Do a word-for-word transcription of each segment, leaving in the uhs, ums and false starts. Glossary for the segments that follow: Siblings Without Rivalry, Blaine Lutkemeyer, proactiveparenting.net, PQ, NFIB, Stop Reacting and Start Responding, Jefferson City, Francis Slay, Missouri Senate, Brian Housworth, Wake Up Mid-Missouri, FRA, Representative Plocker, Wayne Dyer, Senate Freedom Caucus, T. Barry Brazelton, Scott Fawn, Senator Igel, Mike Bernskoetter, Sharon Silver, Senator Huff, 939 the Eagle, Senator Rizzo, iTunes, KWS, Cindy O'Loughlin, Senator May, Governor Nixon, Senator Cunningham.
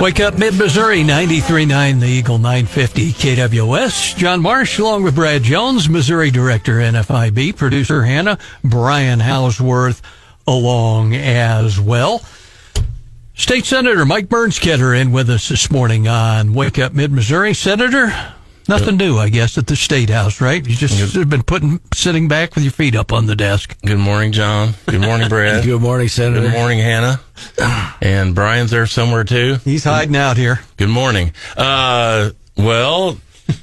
Wake Up Mid-Missouri, ninety-three point nine the Eagle, nine fifty K W S. John Marsh, along with Brad Jones, Missouri Director, N F I B, producer Hannah, Brian Housworth along as well. State Senator Mike Bernskoetter in with us this morning on Wake Up Mid-Missouri. Senator, nothing new, I guess, at the State House, right? You just have been putting, sitting back with your feet up on the desk. Good morning, John. Good morning, Brad. Good morning, Senator. Good morning, Hannah. And Brian's there somewhere, too. He's hiding out here. Good morning. Uh, well,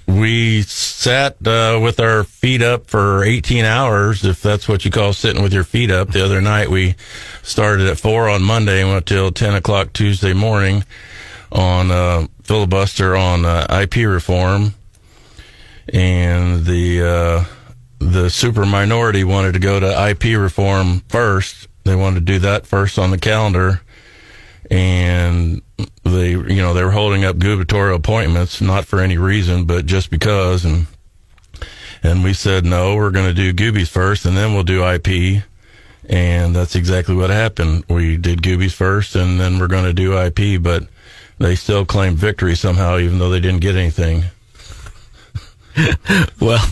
we sat uh, with our feet up for eighteen hours, if that's what you call sitting with your feet up. The other night, we started at four on Monday and went till ten o'clock Tuesday morning on uh, filibuster on uh, I P reform. And the uh, the super minority wanted to go to I P reform first. They wanted to do that first on the calendar, and they, you know, they were holding up gubernatorial appointments, not for any reason, but just because. And and we said no, we're going to do Goobies first, and then we'll do I P. And that's exactly what happened. We did Goobies first, and then we're going to do I P. But they still claimed victory somehow, even though they didn't get anything. Well,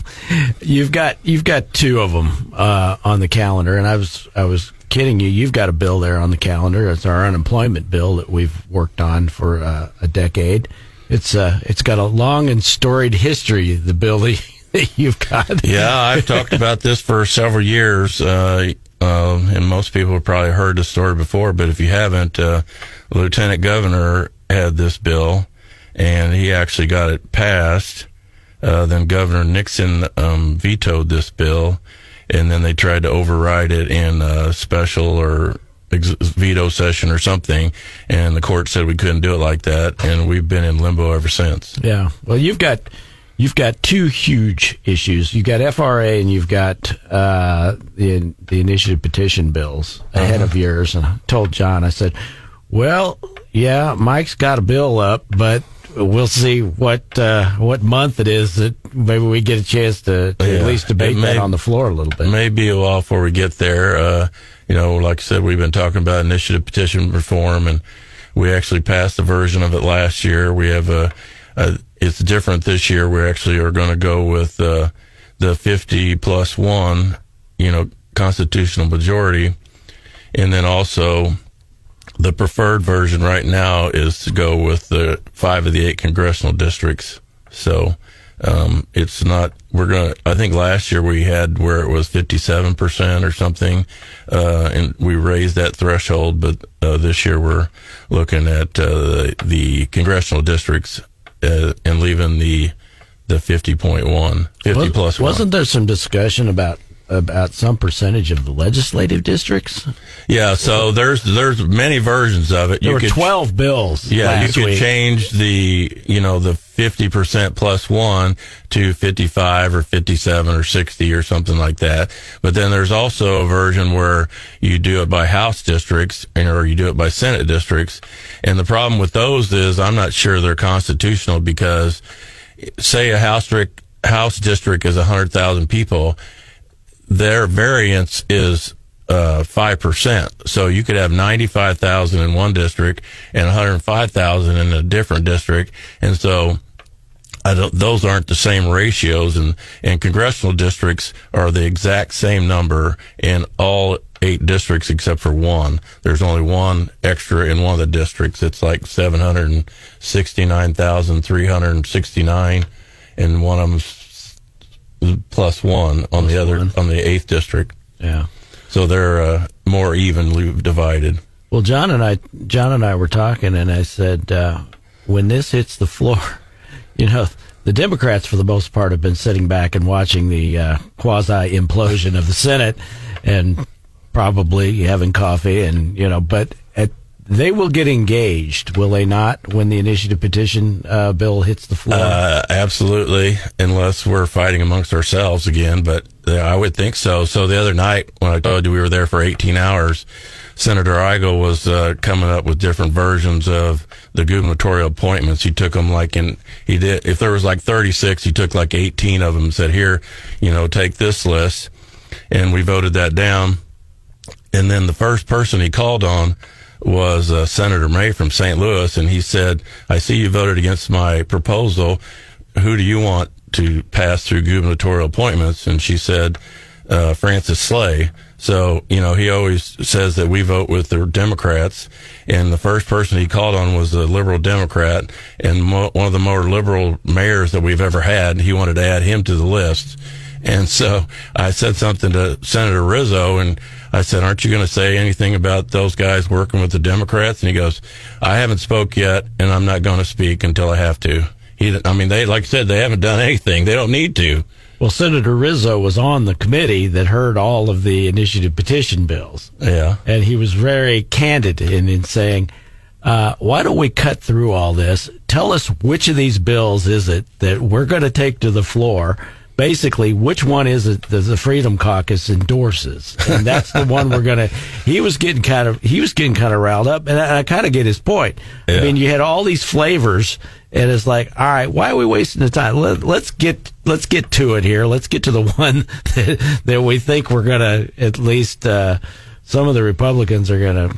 you've got you've got two of them uh, on the calendar, and I was I was kidding you. You've got a bill there on the calendar. It's our unemployment bill that we've worked on for uh, a decade. It's uh it's got a long and storied history. The bill that you've got. Yeah, I've talked about this for several years, uh, uh, and most people have probably heard the story before. But if you haven't, uh, Lieutenant Governor had this bill, and he actually got it passed. Uh, then Governor Nixon um, vetoed this bill, and then they tried to override it in a special or ex- veto session or something, and the court said we couldn't do it like that, and we've been in limbo ever since. Yeah. Well, you've got you've got two huge issues. You've got F R A and you've got uh, the the initiative petition bills ahead uh-huh. of yours. And I told John, I said, well, yeah, Mike's got a bill up, but we'll see what uh, what month it is that maybe we get a chance to, to yeah, at least debate may, that on the floor a little bit. May be a while before we get there. Uh, you know, like I said, we've been talking about initiative petition reform, and we actually passed a version of it last year. We have a, a it's different this year. We actually are going to go with uh, the fifty plus one, you know, constitutional majority, and then also. The preferred version right now is to go with the five of the eight congressional districts. So um, it's not, we're going to, I think last year we had where it was fifty-seven percent or something, uh, and we raised that threshold, but uh, this year we're looking at uh, the congressional districts uh, and leaving the the fifty point one, fifty well, plus one. Wasn't there some discussion about about some percentage of the legislative districts? Yeah, so there's there's many versions of it. There you were could, twelve bills. Yeah, last you could week. Change the you know the fifty percent plus one to fifty five or fifty seven or sixty or something like that. But then there's also a version where you do it by House districts or you do it by Senate districts. And the problem with those is I'm not sure they're constitutional because say a House district House district is a hundred thousand people. Their variance is uh, five percent. So you could have ninety-five thousand in one district and one hundred five thousand in a different district. And so I don't, those aren't the same ratios. And, and congressional districts are the exact same number in all eight districts except for one. There's only one extra in one of the districts. It's like seven hundred sixty-nine thousand three hundred sixty-nine, and one of them's plus one on plus the other one. On the eighth district. Yeah, so they're uh, more evenly divided. Well, John and I, John and I were talking, and I said, uh, when this hits the floor, you know, the Democrats for the most part have been sitting back and watching the uh, quasi implosion of the Senate, and probably having coffee, and you know, but at, they will get engaged, will they not, when the initiative petition uh, bill hits the floor? Uh, absolutely, unless we're fighting amongst ourselves again, but uh, I would think so. So the other night, when I told you we were there for eighteen hours, Senator Igel was uh, coming up with different versions of the gubernatorial appointments. He took them like in, he did, if there was like thirty-six, he took like eighteen of them and said, here, you know, take this list, and we voted that down. And then the first person he called on was uh, Senator May from Saint Louis, and he said, I see you voted against my proposal. Who do you want to pass through gubernatorial appointments? And she said, uh, Francis Slay. So, you know, he always says that we vote with the Democrats, and the first person he called on was a liberal Democrat, and mo- one of the more liberal mayors that we've ever had. He wanted to add him to the list. And so I said something to Senator Rizzo, and I said, aren't you going to say anything about those guys working with the Democrats? And he goes, I haven't spoke yet, and I'm not going to speak until I have to. He, I mean, they, like I said, they haven't done anything. They don't need to. Well, Senator Rizzo was on the committee that heard all of the initiative petition bills. Yeah. And he was very candid in, in saying, uh, why don't we cut through all this? Tell us which of these bills is it that we're going to take to the floor. Basically, which one is it that the Freedom Caucus endorses? And that's the one we're going to... He was getting kind of he was getting kind of riled up, and I, I kind of get his point. Yeah. I mean, you had all these flavors, and it's like, all right, why are we wasting the time? Let, let's get let's get to it here. Let's get to the one that, that we think we're going to... At least uh, some of the Republicans are going to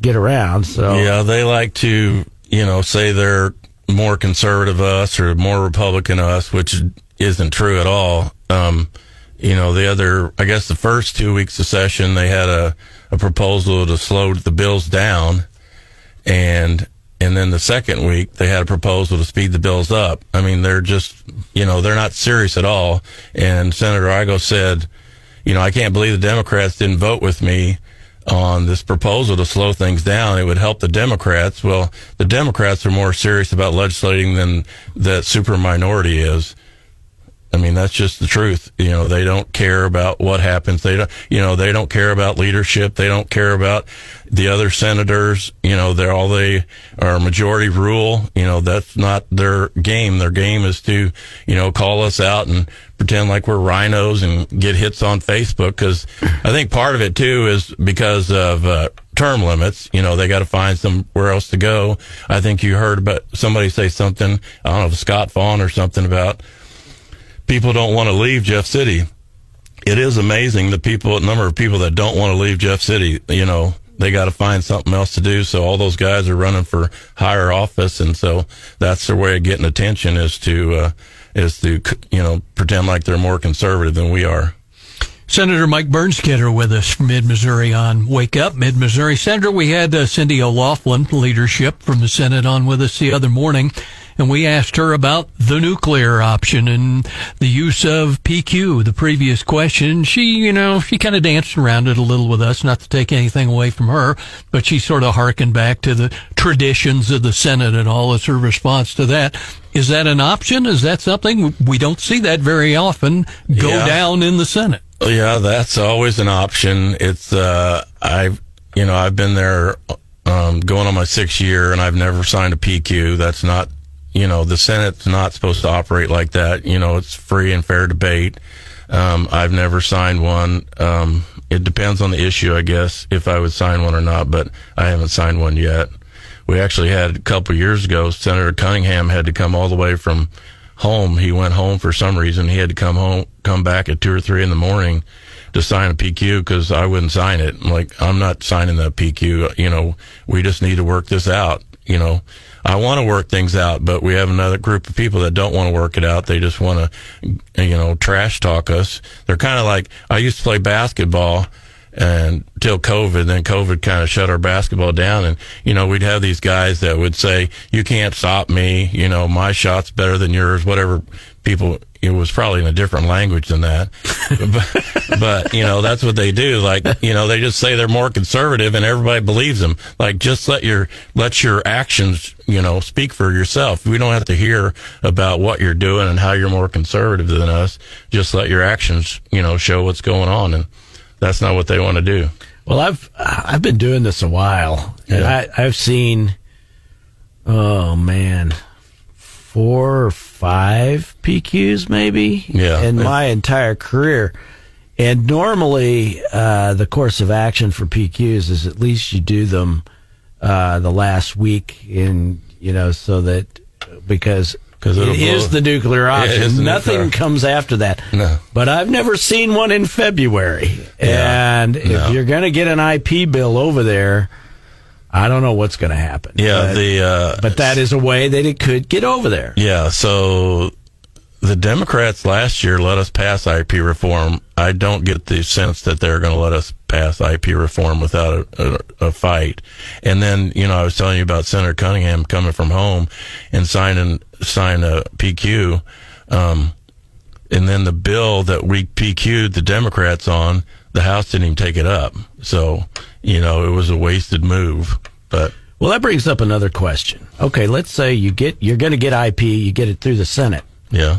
get around. So yeah, they like to, you know, say they're more conservative us or more Republican us, which isn't true at all. Um, you know, the other, I guess the first two weeks of session, they had a, a proposal to slow the bills down. And, and then the second week, they had a proposal to speed the bills up. I mean, they're just, you know, they're not serious at all. And Senator Igel said, you know, I can't believe the Democrats didn't vote with me on this proposal to slow things down. It would help the Democrats. Well, the Democrats are more serious about legislating than that super minority is. I mean, that's just the truth. You know, they don't care about what happens. They don't, you know, they don't care about leadership. They don't care about the other senators. You know, they're all, they are majority rule. You know, that's not their game. Their game is to, you know, call us out and pretend like we're rhinos and get hits on Facebook. Cause I think part of it too is because of, uh, term limits. You know, they got to find somewhere else to go. I think you heard about somebody say something, I don't know, Scott Fawn or something about, people don't want to leave Jeff City. It is amazing the people, number of people that don't want to leave Jeff City. You know, they got to find something else to do. So all those guys are running for higher office, and so that's their way of getting attention is to uh, is to you know pretend like they're more conservative than we are. Senator Mike Bernskoetter with us from Mid-Missouri on Wake Up Mid-Missouri. Senator, we had uh, Cindy O'Loughlin, leadership from the Senate, on with us the other morning. And we asked her about the nuclear option and the use of P Q, the previous question. She, you know, she kind of danced around it a little with us, not to take anything away from her, but she sort of harkened back to the traditions of the Senate and all as her response to that. Is that an option? Is that something we don't see that very often go yeah. down in the Senate? Yeah, that's always an option. It's, uh, I've, you know, I've been there, um, going on my sixth year, and I've never signed a P Q. That's not, you know, the Senate's not supposed to operate like that. You know, it's free and fair debate. Um, I've never signed one. Um, it depends on the issue, I guess, if I would sign one or not, but I haven't signed one yet. We actually had a couple of years ago, Senator Cunningham had to come all the way from home. He went home for some reason. He had to come home, come back at two or three in the morning to sign a P Q because I wouldn't sign it. I'm like, I'm not signing that P Q. You know, we just need to work this out, you know. I want to work things out, but we have another group of people that don't want to work it out. They just want to, you know, trash talk us. They're kind of like, I used to play basketball until COVID. Then COVID kind of shut our basketball down. And, you know, we'd have these guys that would say, you can't stop me. You know, my shot's better than yours, whatever people, it was probably in a different language than that. but, but, you know, that's what they do. Like, you know, they just say they're more conservative and everybody believes them. Like, just let your, let your actions, you know, speak for yourself. We don't have to hear about what you're doing and how you're more conservative than us. Just let your actions, you know, show what's going on. And that's not what they want to do. Well, I've, I've been doing this a while, and yeah. I, I've seen, oh man, four or five P Qs maybe yeah, in yeah. my entire career. And normally, uh, the course of action for P Qs is at least you do them, uh, the last week in, you know, so that, because Because it is the nuclear option. Yeah, Nothing nuclear. comes after that. No. But I've never seen one in February. Yeah. And no. if you're going to get an I P bill over there, I don't know what's going to happen. Yeah, but, the uh, but that is a way that it could get over there. Yeah, so the Democrats last year let us pass I P reform. I don't get the sense that they're going to let us pass I P reform without a, a, a fight. And then, you know, I was telling you about Senator Cunningham coming from home and signing sign a P Q, um, and then the bill that we P Q'd the Democrats on, the House didn't even take it up. So, you know, it was a wasted move. But well, that brings up another question. Okay, let's say you get you're going to get I P, you get it through the Senate. Yeah.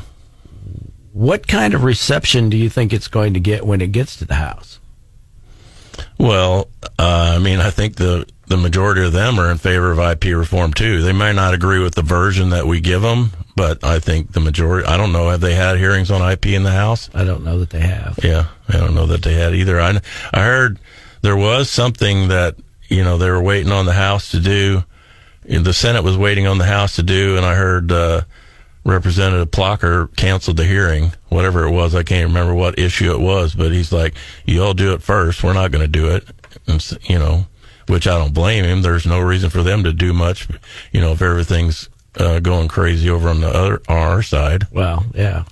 What kind of reception do you think it's going to get when it gets to the House? Well, uh, I mean, I think the, the majority of them are in favor of I P reform, too. They might not agree with the version that we give them, but I think the majority... I don't know. Have they had hearings on I P in the House? I don't know that they have. Yeah, I don't know that they had either. I, I heard there was something that, you know, they were waiting on the House to do. The Senate was waiting on the House to do, and I heard... Uh, Representative Plocker canceled the hearing, whatever it was. I can't remember what issue it was, but he's like, you all do it first. We're not going to do it. And, you know, which I don't blame him. There's no reason for them to do much, you know, if everything's uh, going crazy over on the other, on our side. Well, yeah.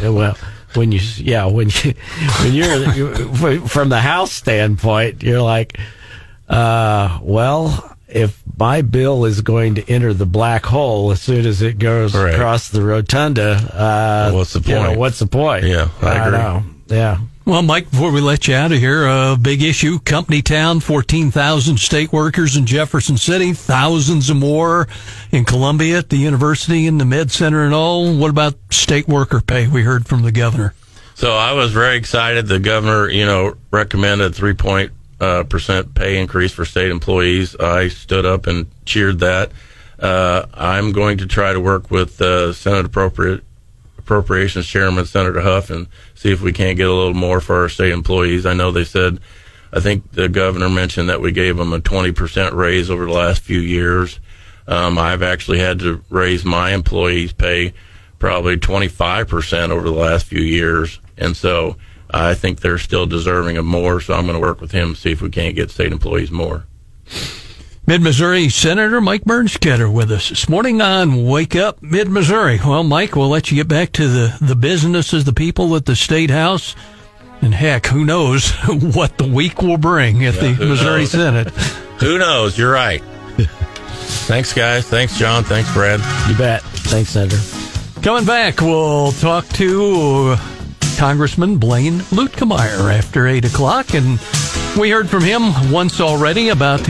yeah well, when you, yeah, when, you, when you're from the House standpoint, you're like, uh, well, if my bill is going to enter the black hole as soon as it goes right. across the rotunda, uh, what's the point? You know, what's the point? Yeah, I, I agree. Know. Yeah. Well, Mike, before we let you out of here, a uh, big issue, company town, fourteen thousand state workers in Jefferson City, thousands or more in Columbia at the university and the med center and all. What about state worker pay? We heard from the governor. So I was very excited. The governor, you know, recommended three point Uh, percent pay increase for state employees. I stood up and cheered that. Uh, I'm going to try to work with uh, Senate Appropriate, Appropriations Chairman Senator Huff and see if we can't get a little more for our state employees. I know they said, I think the governor mentioned that we gave them a twenty percent raise over the last few years. Um, I've actually had to raise my employees' pay probably twenty-five percent over the last few years, and so I think they're still deserving of more, so I'm going to work with him and see if we can't get state employees more. Mid-Missouri Senator Mike Bernskoetter with us this morning on Wake Up Mid-Missouri. Well, Mike, we'll let you get back to the, the businesses, the people at the State House, and heck, who knows what the week will bring at yeah, the Missouri knows? Senate. Who knows? You're right. Thanks, guys. Thanks, John. Thanks, Brad. You bet. Thanks, Senator. Coming back, we'll talk to... Uh, Congressman Blaine Lutkemeyer after eight o'clock, and we heard from him once already about